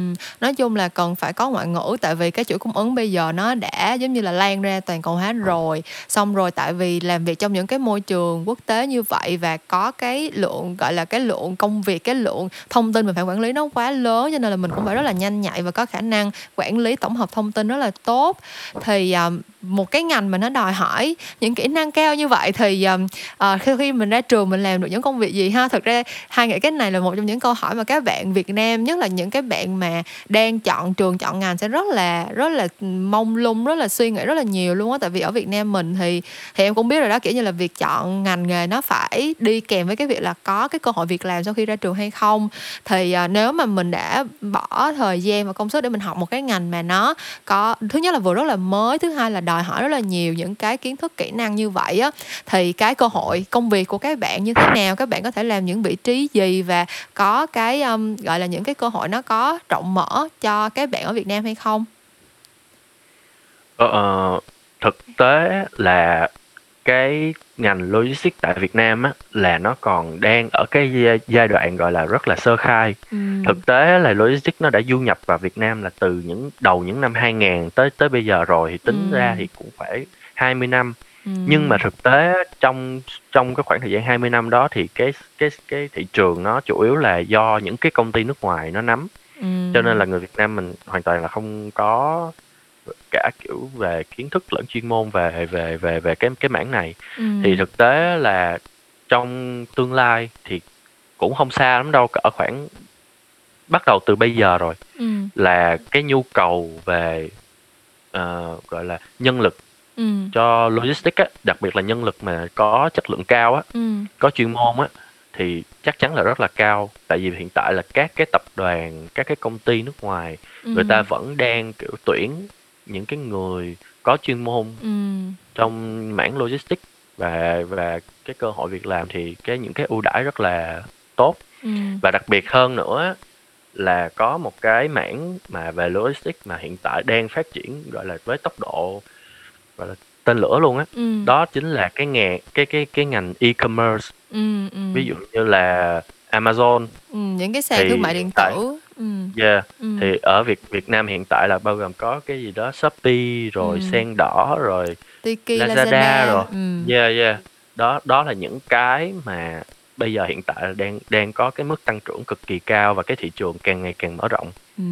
Nói chung là cần phải có ngoại ngữ, tại vì cái chuỗi cung ứng bây giờ nó đã giống như là lan ra toàn cầu hóa rồi. Xong rồi tại vì làm việc trong những cái môi trường quốc tế như vậy, và có cái lượng gọi là cái lượng công việc, cái lượng thông tin mình phải quản lý nó quá lớn, cho nên là mình cũng phải rất là nhanh nhạy và có khả năng quản lý tổng hợp thông tin rất là tốt. Thì um, một cái ngành mà nó đòi hỏi những kỹ năng cao như vậy, thì um, uh, khi, khi mình ra trường mình làm được những công việc gì ha? Thật ra hai nghĩ cái này là một trong những câu hỏi mà các bạn Việt Nam, nhất là những cái bạn mà đang chọn trường, chọn ngành sẽ rất là rất là mông lung, rất là suy nghĩ rất là nhiều luôn á. Tại vì ở Việt Nam mình thì thì em cũng biết rồi đó, kiểu như là việc chọn ngành nghề nó phải đi kèm với cái việc là có cái cơ hội việc làm sau khi ra trường hay không. Thì à, nếu mà mình đã bỏ thời gian và công sức để mình học một cái ngành mà nó có, thứ nhất là vừa rất là mới, thứ hai là đòi hỏi rất là nhiều những cái kiến thức, kỹ năng như vậy á, thì cái cơ hội công việc của các bạn như thế nào, các bạn có thể làm những vị trí gì, và có cái um, gọi là những cái cơ hội nó có rộng mở cho các bạn ở Việt Nam hay không? Ờ, thực tế là cái ngành logistics tại Việt Nam á, là nó còn đang ở cái giai đoạn gọi là rất là sơ khai. Ừ. Thực tế là logistics nó đã du nhập vào Việt Nam là từ những đầu những năm hai nghìn tới tới bây giờ rồi, thì tính ừ. ra thì cũng phải hai mươi năm. Ừ. Nhưng mà thực tế trong trong cái khoảng thời gian hai mươi năm đó thì cái cái cái thị trường nó chủ yếu là do những cái công ty nước ngoài nó nắm. Ừ. Cho nên là người Việt Nam mình hoàn toàn là không có cả kiểu về kiến thức lẫn chuyên môn về về về về cái cái mảng này. Ừ. Thì thực tế là trong tương lai thì cũng không xa lắm đâu, cỡ khoảng bắt đầu từ bây giờ rồi, ừ. là cái nhu cầu về uh, gọi là nhân lực ừ. cho logistics á, đặc biệt là nhân lực mà có chất lượng cao á, ừ. có chuyên môn á, thì chắc chắn là rất là cao. Tại vì hiện tại là các cái tập đoàn, các cái công ty nước ngoài, ừ. người ta vẫn đang kiểu tuyển những cái người có chuyên môn ừ. trong mảng logistics, và và cái cơ hội việc làm thì cái những cái ưu đãi rất là tốt. Ừ. Và đặc biệt hơn nữa là có một cái mảng mà về logistics mà hiện tại đang phát triển gọi là với tốc độ gọi là tên lửa luôn á, ừ. đó chính là cái nghề cái cái cái ngành e-commerce. Ừ, ừ. Ví dụ như là Amazon, ừ, những cái sàn thương mại điện tử. Ừ. Yeah. Ừ. Thì ở Việt Việt Nam hiện tại là bao gồm có cái gì đó Shopee rồi, ừ. sen đỏ rồi, Tiki, Lazada, Lazada rồi. Ừ. Yeah, yeah. Đó đó là những cái mà bây giờ hiện tại đang đang có cái mức tăng trưởng cực kỳ cao, và cái thị trường càng ngày càng mở rộng. Ừ.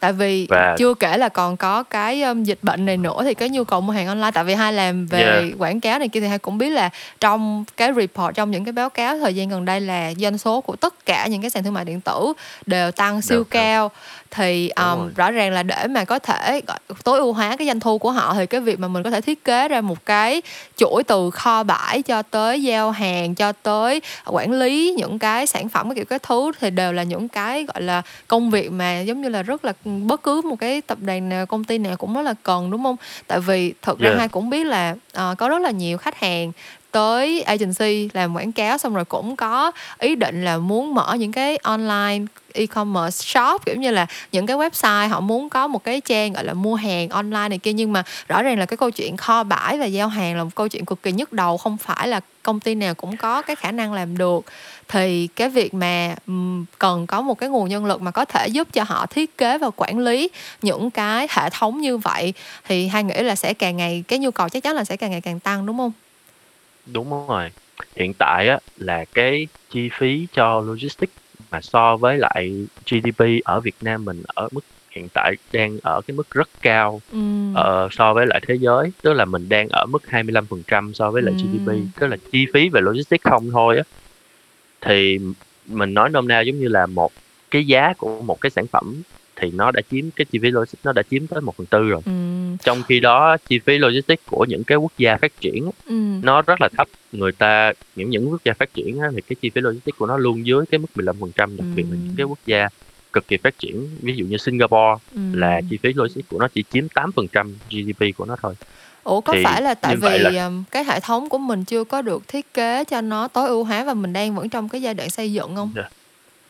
Tại vì và... chưa kể là còn có cái um, dịch bệnh này nữa, thì cái nhu cầu mua hàng online, tại vì hai làm về yeah. quảng cáo này kia, thì hai cũng biết là trong cái report, trong những cái báo cáo thời gian gần đây là doanh số của tất cả những cái sàn thương mại điện tử đều tăng siêu được, cao. Thì um, rõ ràng là để mà có thể tối ưu hóa cái doanh thu của họ, thì cái việc mà mình có thể thiết kế ra một cái chuỗi từ kho bãi cho tới giao hàng, cho tới quản lý những cái sản phẩm, cái kiểu cái thứ, thì đều là những cái gọi là công việc mà giống như là rất là bất cứ một cái tập đoàn nào, công ty nào cũng rất là cần, đúng không? Tại vì thực ra yeah. hai cũng biết là uh, có rất là nhiều khách hàng tới agency làm quảng cáo, xong rồi cũng có ý định là muốn mở những cái online e-commerce shop, kiểu như là những cái website họ muốn có một cái trang gọi là mua hàng online này kia, nhưng mà rõ ràng là cái câu chuyện kho bãi và giao hàng là một câu chuyện cực kỳ nhức đầu, không phải là công ty nào cũng có cái khả năng làm được. Thì cái việc mà cần có một cái nguồn nhân lực mà có thể giúp cho họ thiết kế và quản lý những cái hệ thống như vậy thì Hai nghĩ là sẽ càng ngày cái nhu cầu chắc chắn là sẽ càng ngày càng tăng, đúng không? Đúng rồi. Hiện tại á, là cái chi phí cho logistics mà so với lại giê đê pê ở Việt Nam mình ở mức hiện tại đang ở cái mức rất cao ừ. uh, so với lại thế giới. Tức là mình đang ở mức hai mươi lăm phần trăm so với lại ừ. giê đê pê. Tức là chi phí về logistics không thôi á. Thì mình nói nôm na giống như là một cái giá của một cái sản phẩm thì nó đã chiếm cái chi phí logistics nó đã chiếm tới một phần tư rồi. Ừ. Trong khi đó chi phí logistics của những cái quốc gia phát triển ừ. nó rất là thấp. Người ta những những quốc gia phát triển á, thì cái chi phí logistics của nó luôn dưới cái mức mười lăm phần trăm, đặc ừ. biệt là những cái quốc gia cực kỳ phát triển, ví dụ như Singapore ừ. là chi phí logistics của nó chỉ chiếm tám phần trăm giê đê pê của nó thôi. Ủa có thì, phải là tại vì là... cái hệ thống của mình chưa có được thiết kế cho nó tối ưu hóa và mình đang vẫn trong cái giai đoạn xây dựng không? Yeah.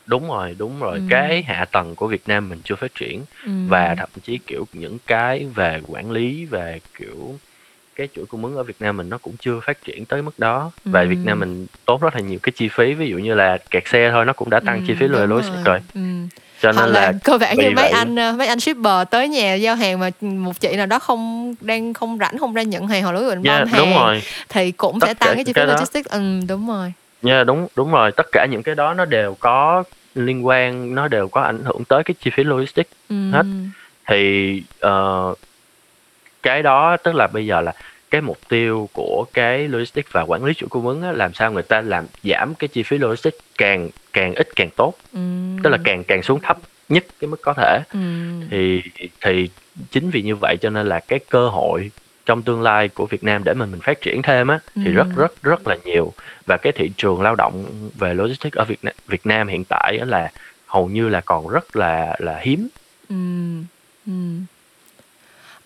Đúng rồi, đúng rồi. Ừ. Cái hạ tầng của Việt Nam mình chưa phát triển ừ. và thậm chí kiểu những cái về quản lý, về kiểu cái chuỗi cung ứng ở Việt Nam mình nó cũng chưa phát triển tới mức đó. Ừ. Và Việt Nam mình tốn rất là nhiều cái chi phí, ví dụ như là kẹt xe thôi nó cũng đã tăng ừ, chi phí lôi lối rồi. rồi. Ừ. Cho nên là, là cơ bản như mấy vậy. anh mấy anh shipper tới nhà giao hàng mà một chị nào đó không đang không rảnh không ra nhận hàng hoặc lối bệnh bom yeah, hàng rồi. Thì cũng tất sẽ tăng cái chi phí logistics. Ừ, đúng rồi. Nha yeah, đúng đúng rồi, tất cả những cái đó nó đều có liên quan, nó đều có ảnh hưởng tới cái chi phí logistics ừ. hết. Thì uh, cái đó tức là bây giờ là cái mục tiêu của cái logistics và quản lý chuỗi cung ứng á, làm sao người ta làm giảm cái chi phí logistics càng càng ít càng tốt, ừ. tức là càng càng xuống thấp nhất cái mức có thể. Ừ. Thì thì chính vì như vậy cho nên là cái cơ hội trong tương lai của Việt Nam để mình mình phát triển thêm á thì ừ. rất rất rất là nhiều, và cái thị trường lao động về logistics ở Việt Nam, Việt Nam hiện tại á, là hầu như là còn rất là là hiếm. Ừ. Ừ.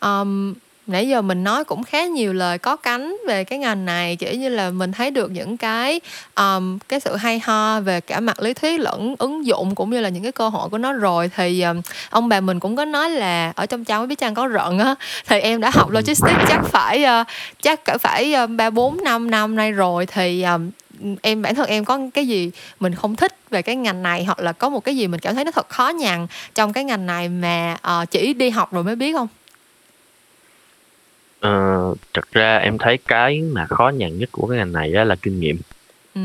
Um... Nãy giờ mình nói cũng khá nhiều lời có cánh về cái ngành này, kiểu như là mình thấy được những cái um, cái sự hay ho về cả mặt lý thuyết lẫn ứng dụng cũng như là những cái cơ hội của nó rồi. Thì um, ông bà mình cũng có nói là ở trong cháu mới biết chăng có rận á, thì em đã học logistics chắc phải uh, chắc phải ba bốn năm năm nay rồi. Thì um, em bản thân em có cái gì mình không thích về cái ngành này, hoặc là có một cái gì mình cảm thấy nó thật khó nhằn trong cái ngành này mà uh, chỉ đi học rồi mới biết không? Uh, thật ra em thấy cái mà khó nhằn nhất của cái ngành này á là kinh nghiệm. ừ.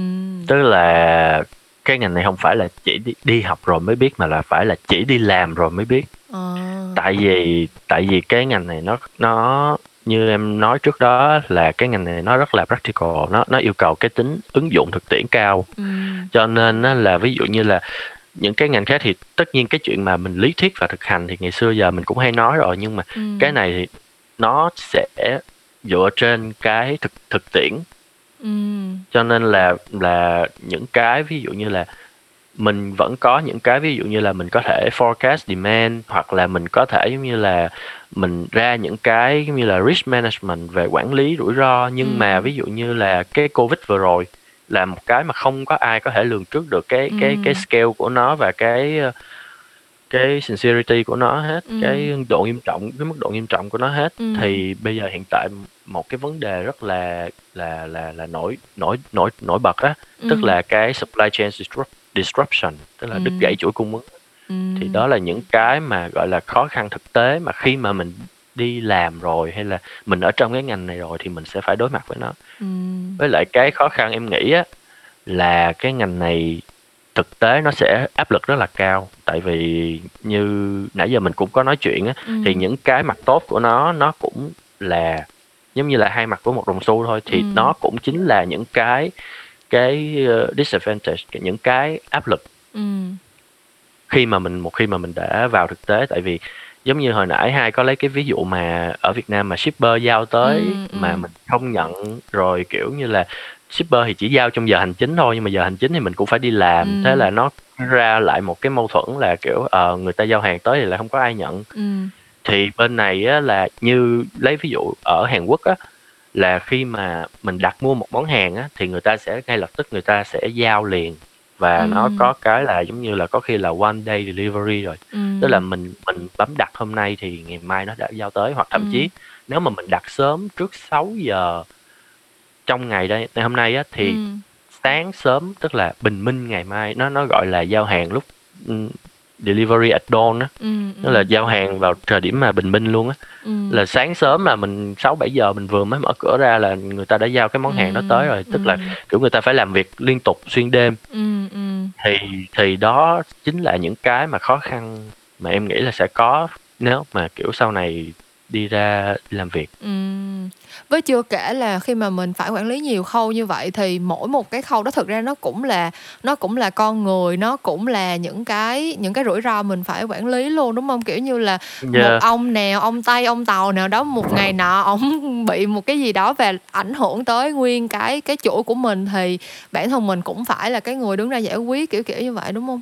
Tức là cái ngành này không phải là chỉ đi, đi học rồi mới biết, mà là phải là chỉ đi làm rồi mới biết. à. Tại vì tại vì cái ngành này nó nó như em nói trước đó là cái ngành này nó rất là practical, nó nó yêu cầu cái tính ứng dụng thực tiễn cao. ừ. Cho nên á, là ví dụ như là những cái ngành khác thì tất nhiên cái chuyện mà mình lý thuyết và thực hành thì ngày xưa giờ mình cũng hay nói rồi, nhưng mà ừ. cái này thì nó sẽ dựa trên cái thực thực tiễn. ừ. Cho nên là là những cái ví dụ như là mình vẫn có những cái ví dụ như là mình có thể forecast demand, hoặc là mình có thể giống như là mình ra những cái như là risk management về quản lý rủi ro, nhưng ừ. mà ví dụ như là cái Covid vừa rồi là một cái mà không có ai có thể lường trước được cái cái ừ. cái scale của nó và cái cái sincerity của nó hết, ừ. cái độ nghiêm trọng, cái mức độ nghiêm trọng của nó hết. ừ. Thì bây giờ hiện tại một cái vấn đề rất là là là là nổi nổi nổi nổi bật á, ừ. tức là cái supply chain disruption, tức là ừ. đứt gãy chuỗi cung ứng. ừ. Thì đó là những cái mà gọi là khó khăn thực tế mà khi mà mình đi làm rồi hay là mình ở trong cái ngành này rồi thì mình sẽ phải đối mặt với nó. ừ. Với lại cái khó khăn em nghĩ á là cái ngành này thực tế nó sẽ áp lực rất là cao, tại vì như nãy giờ mình cũng có nói chuyện á, ừ. thì những cái mặt tốt của nó nó cũng là giống như là hai mặt của một đồng xu thôi, thì ừ. nó cũng chính là những cái cái disadvantage, những cái áp lực ừ. khi mà mình một khi mà mình đã vào thực tế. Tại vì giống như hồi nãy Hai có lấy cái ví dụ mà ở Việt Nam mà shipper giao tới ừ, ừ. mà mình không nhận, rồi kiểu như là shipper thì chỉ giao trong giờ hành chính thôi, nhưng mà giờ hành chính thì mình cũng phải đi làm. ừ. Thế là nó ra lại một cái mâu thuẫn là kiểu uh, người ta giao hàng tới thì lại không có ai nhận. ừ. Thì bên này á, là như lấy ví dụ ở Hàn Quốc á, là khi mà mình đặt mua một món hàng á, thì người ta sẽ ngay lập tức người ta sẽ giao liền. và ừ. nó có cái là giống như là có khi là one day delivery rồi, ừ. tức là mình mình bấm đặt hôm nay thì ngày mai nó đã giao tới, hoặc thậm ừ. chí nếu mà mình đặt sớm trước sáu giờ trong ngày đây hôm nay á, thì ừ. sáng sớm tức là bình minh ngày mai, nó nó gọi là giao hàng lúc um, delivery at dawn á, ừ, nó là giao hàng vào thời điểm mà bình minh luôn á, ừ. là sáng sớm là mình sáu bảy giờ mình vừa mới mở cửa ra là người ta đã giao cái món hàng ừ, đó tới rồi, tức ừ. là kiểu người ta phải làm việc liên tục xuyên đêm, ừ, ừ. thì thì đó chính là những cái mà khó khăn mà em nghĩ là sẽ có nếu mà kiểu sau này đi ra làm việc. Ừ. Với chưa kể là khi mà mình phải quản lý nhiều khâu như vậy thì mỗi một cái khâu đó thực ra nó cũng là nó cũng là con người, nó cũng là những cái những cái rủi ro mình phải quản lý luôn, đúng không? Kiểu như là yeah. một ông nào, ông Tây, ông Tàu nào đó một ngày nọ ông bị một cái gì đó và ảnh hưởng tới nguyên cái cái chuỗi của mình, thì bản thân mình cũng phải là cái người đứng ra giải quyết kiểu kiểu như vậy, đúng không?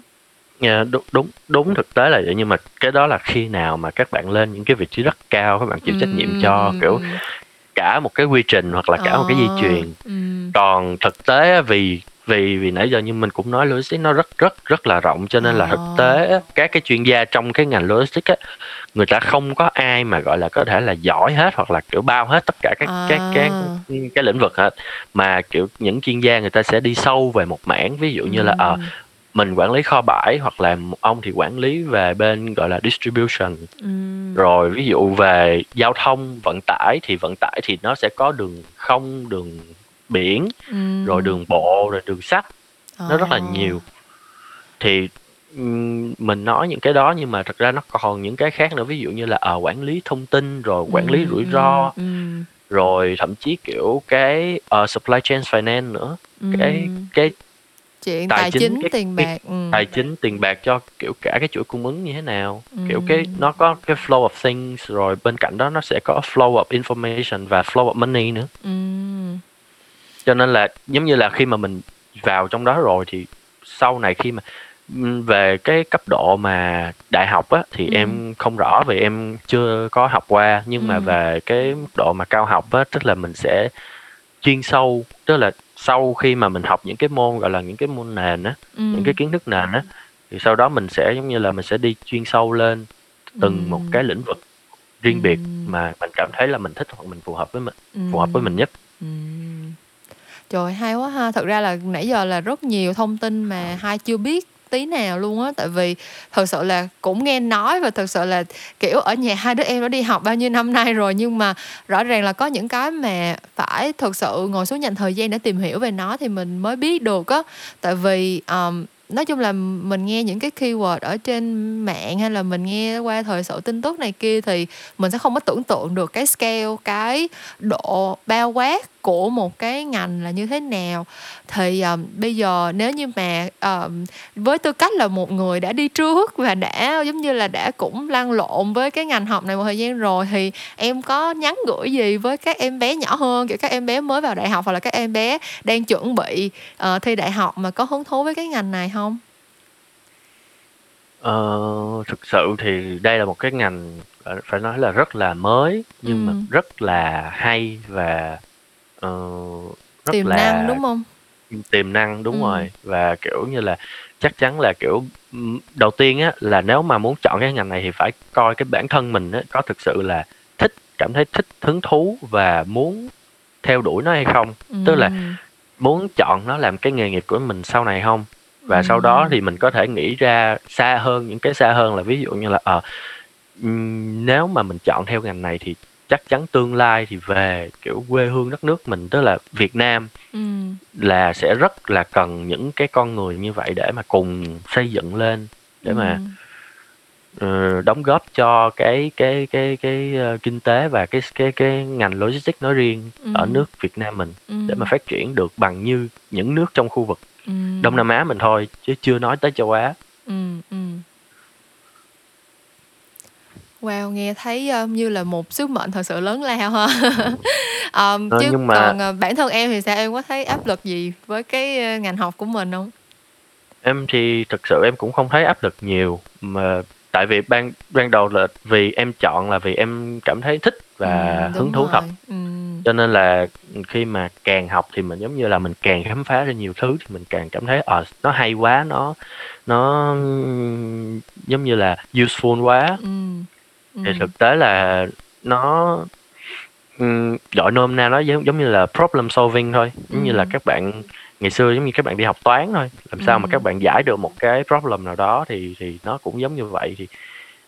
Yeah, đúng, đúng đúng thực tế là vậy, nhưng mà cái đó là khi nào mà các bạn lên những cái vị trí rất cao các bạn chịu ừ. trách nhiệm cho kiểu cả một cái quy trình hoặc là cả ờ. một cái di truyền. ừ. Còn thực tế vì vì vì nãy giờ như mình cũng nói logistics nó rất rất rất là rộng, cho nên là thực tế các cái chuyên gia trong cái ngành logistics á, người ta không có ai mà gọi là có thể là giỏi hết hoặc là kiểu bao hết tất cả các à. các các cái, cái lĩnh vực hết, mà kiểu những chuyên gia người ta sẽ đi sâu về một mảng, ví dụ như ừ. là à, mình quản lý kho bãi, hoặc là một ông thì quản lý về bên gọi là distribution, ừ. rồi ví dụ về giao thông vận tải thì vận tải thì nó sẽ có đường không, đường biển, ừ. rồi đường bộ, rồi đường sắt, à. nó rất là nhiều. Thì mình nói những cái đó nhưng mà thật ra nó còn những cái khác nữa, ví dụ như là à, quản lý thông tin, rồi quản lý ừ. rủi ro, ừ. rồi thậm chí kiểu cái uh, supply chain finance nữa, ừ. cái cái Chuyện, tài, tài chính, chính tiền bạc ừ. tài chính tiền bạc cho kiểu cả cái chuỗi cung ứng như thế nào, ừ. kiểu cái nó có cái flow of things, rồi bên cạnh đó nó sẽ có flow of information và flow of money nữa, ừ. cho nên là giống như là khi mà mình vào trong đó rồi thì sau này khi mà về cái cấp độ mà đại học á thì ừ. em không rõ vì em chưa có học qua, nhưng ừ. mà về cái mức độ mà cao học á, tức là mình sẽ chuyên sâu, tức là sau khi mà mình học những cái môn gọi là những cái môn nền á, ừ. những cái kiến thức nền á, thì sau đó mình sẽ giống như là mình sẽ đi chuyên sâu lên từng ừ. một cái lĩnh vực riêng ừ. biệt mà mình cảm thấy là mình thích hoặc mình phù hợp với mình, ừ. phù hợp với mình nhất. Ừ. Trời, hay quá ha. Thật ra là nãy giờ là rất nhiều thông tin mà hai chưa biết tí nào luôn á, tại vì thật sự là cũng nghe nói và thật sự là kiểu ở nhà hai đứa em đã đi học bao nhiêu năm nay rồi, nhưng mà rõ ràng là có những cái mà phải thật sự ngồi xuống dành thời gian để tìm hiểu về nó thì mình mới biết được á. Tại vì um, nói chung là mình nghe những cái keyword ở trên mạng hay là mình nghe qua thời sự tin tức này kia thì mình sẽ không có tưởng tượng được cái scale, cái độ bao quát của một cái ngành là như thế nào. Thì um, bây giờ nếu như mà um, với tư cách là một người đã đi trước và đã giống như là đã cũng lăn lộn với cái ngành học này một thời gian rồi, thì em có nhắn gửi gì với các em bé nhỏ hơn, kiểu các em bé mới vào đại học hoặc là các em bé đang chuẩn bị uh, thi đại học mà có hứng thú với cái ngành này không? Ờ, thực sự thì đây là một cái ngành phải nói là rất là mới, nhưng ừ. mà rất là hay và Uh, rất tiềm là năng, đúng không? Tiềm năng, đúng ừ. rồi. Và kiểu như là chắc chắn là kiểu đầu tiên á, là nếu mà muốn chọn cái ngành này thì phải coi cái bản thân mình á, có thực sự là thích, cảm thấy thích, hứng thú và muốn theo đuổi nó hay không, ừ. tức là muốn chọn nó làm cái nghề nghiệp của mình sau này không. Và ừ. sau đó thì mình có thể nghĩ ra xa hơn, những cái xa hơn là ví dụ như là à, nếu mà mình chọn theo ngành này thì chắc chắn tương lai thì về kiểu quê hương đất nước mình, tức là Việt Nam, ừ. là sẽ rất là cần những cái con người như vậy để mà cùng xây dựng lên, để ừ. mà uh, đóng góp cho cái cái cái cái, cái uh, kinh tế và cái cái cái ngành logistics nói riêng ừ. ở nước Việt Nam mình, ừ. để mà phát triển được bằng như những nước trong khu vực ừ. Đông Nam Á mình thôi, chứ chưa nói tới châu Á. ừ. Ừ. Wow, nghe thấy uh, như là một sứ mệnh thật sự lớn lao ha. um, à, chứ nhưng mà còn uh, bản thân em thì sao, em có thấy áp lực gì với cái uh, ngành học của mình không? Em thì thực sự em cũng không thấy áp lực nhiều, mà tại vì ban ban đầu là vì em chọn là vì em cảm thấy thích và ừ, hứng thú rồi. thật. Ừ. Cho nên là khi mà càng học thì mình giống như là mình càng khám phá ra nhiều thứ, thì mình càng cảm thấy ờ à, nó hay quá, nó nó giống như là useful quá. Ừ. Ừ. Thì thực tế là nó gọi nôm na nó giống, giống như là problem solving thôi, giống ừ. như là các bạn ngày xưa giống như các bạn đi học toán thôi, làm sao ừ. mà các bạn giải được một cái problem nào đó thì thì nó cũng giống như vậy, thì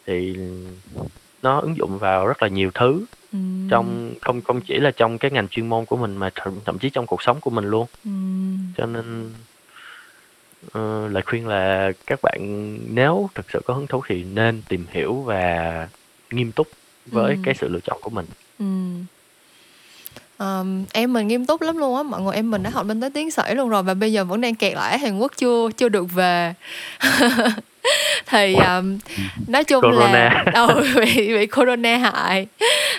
thì nó ứng dụng vào rất là nhiều thứ. Ừ. Trong không không chỉ là trong cái ngành chuyên môn của mình mà thậm, thậm chí trong cuộc sống của mình luôn. Ừ. Cho nên uh, lời khuyên là các bạn nếu thực sự có hứng thú thì nên tìm hiểu và nghiêm túc với ừ. cái sự lựa chọn của mình. Ừ. Um, em mình nghiêm túc lắm luôn á mọi người, em mình đã học lên tới tiến sĩ luôn rồi và bây giờ vẫn đang kẹt lại ở Hàn Quốc, chưa chưa được về. Thì um, nói chung corona. là ừ, bị, bị corona hại.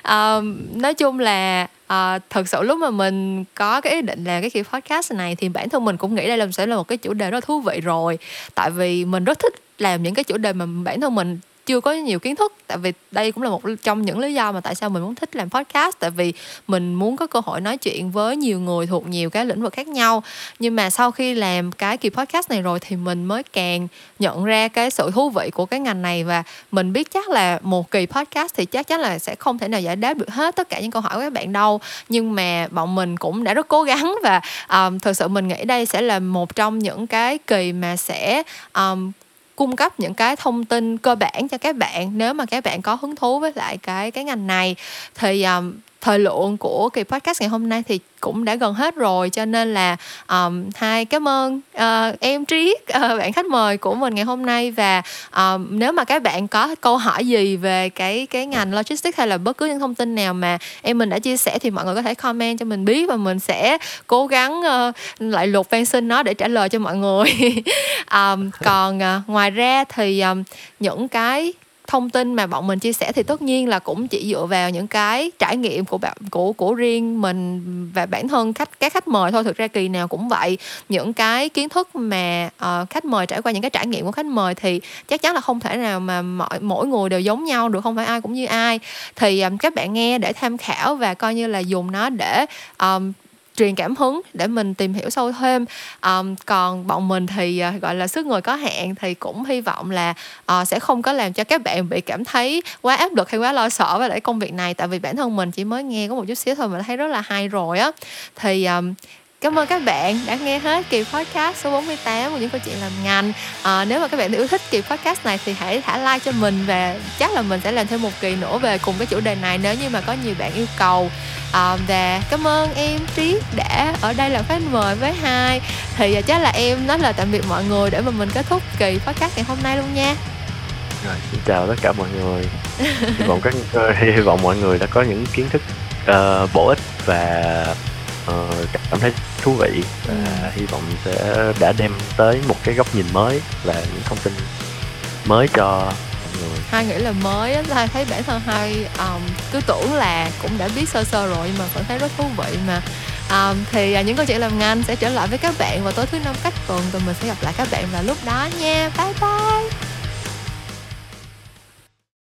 Um, nói chung là uh, thật sự lúc mà mình có cái ý định làm cái kiểu podcast này thì bản thân mình cũng nghĩ đây sẽ là một cái chủ đề rất thú vị rồi, tại vì mình rất thích làm những cái chủ đề mà bản thân mình chưa có nhiều kiến thức. Tại vì đây cũng là một trong những lý do mà tại sao mình muốn thích làm podcast, tại vì mình muốn có cơ hội nói chuyện với nhiều người thuộc nhiều cái lĩnh vực khác nhau. Nhưng mà sau khi làm cái kỳ podcast này rồi thì mình mới càng nhận ra cái sự thú vị của cái ngành này, và mình biết chắc là một kỳ podcast thì chắc chắn là sẽ không thể nào giải đáp được hết tất cả những câu hỏi của các bạn đâu, nhưng mà bọn mình cũng đã rất cố gắng. Và um, thực sự mình nghĩ đây sẽ là một trong những cái kỳ mà sẽ um, cung cấp những cái thông tin cơ bản cho các bạn nếu mà các bạn có hứng thú với lại cái cái ngành này. Thì um, thời lượng của kỳ podcast ngày hôm nay thì cũng đã gần hết rồi, cho nên là um, hai cảm ơn uh, em Triết, uh, bạn khách mời của mình ngày hôm nay. Và um, nếu mà các bạn có câu hỏi gì về cái cái ngành logistics hay là bất cứ những thông tin nào mà em mình đã chia sẻ thì mọi người có thể comment cho mình biết, và mình sẽ cố gắng uh, lại lục van xin nó để trả lời cho mọi người. um, còn uh, ngoài ra thì um, những cái thông tin mà bọn mình chia sẻ thì tất nhiên là cũng chỉ dựa vào những cái trải nghiệm của bạn, của của riêng mình và bản thân khách các khách mời thôi. Thực ra kỳ nào cũng vậy, những cái kiến thức mà uh, khách mời trải qua, những cái trải nghiệm của khách mời thì chắc chắn là không thể nào mà mỗi, mỗi người đều giống nhau được, không phải ai cũng như ai. Thì um, các bạn nghe để tham khảo và coi như là dùng nó để um, truyền cảm hứng để mình tìm hiểu sâu thêm. Um, còn bọn mình thì uh, gọi là sức người có hạn, thì cũng hy vọng là uh, sẽ không có làm cho các bạn bị cảm thấy quá áp lực hay quá lo sợ với lại công việc này, tại vì bản thân mình chỉ mới nghe có một chút xíu thôi mà thấy rất là hay rồi á. Thì um, cảm ơn các bạn đã nghe hết kỳ podcast số bốn mươi tám của những câu chuyện làm ngành. À, nếu mà các bạn yêu thích kỳ podcast này thì hãy thả like cho mình, và chắc là mình sẽ làm thêm một kỳ nữa về cùng cái chủ đề này nếu như mà có nhiều bạn yêu cầu. À, và cảm ơn em Triết đã ở đây làm khách mời với hai. Thì chắc là em nói lời tạm biệt mọi người để mà mình kết thúc kỳ podcast ngày hôm nay luôn nha. Rồi, xin chào tất cả mọi người. Hy vọng các hy vọng mọi người đã có những kiến thức uh, bổ ích và cảm thấy thú vị, và hy vọng sẽ đã đem tới một cái góc nhìn mới và những thông tin mới cho mọi người. Hai nghĩ là mới, hai thấy bản thân hai um, cứ tưởng là cũng đã biết sơ sơ rồi nhưng mà vẫn thấy rất thú vị mà. Um, thì uh, những câu chuyện làm ngành sẽ trở lại với các bạn vào tối thứ năm cách tuần, tụi mình sẽ gặp lại các bạn vào lúc đó nha. Bye bye.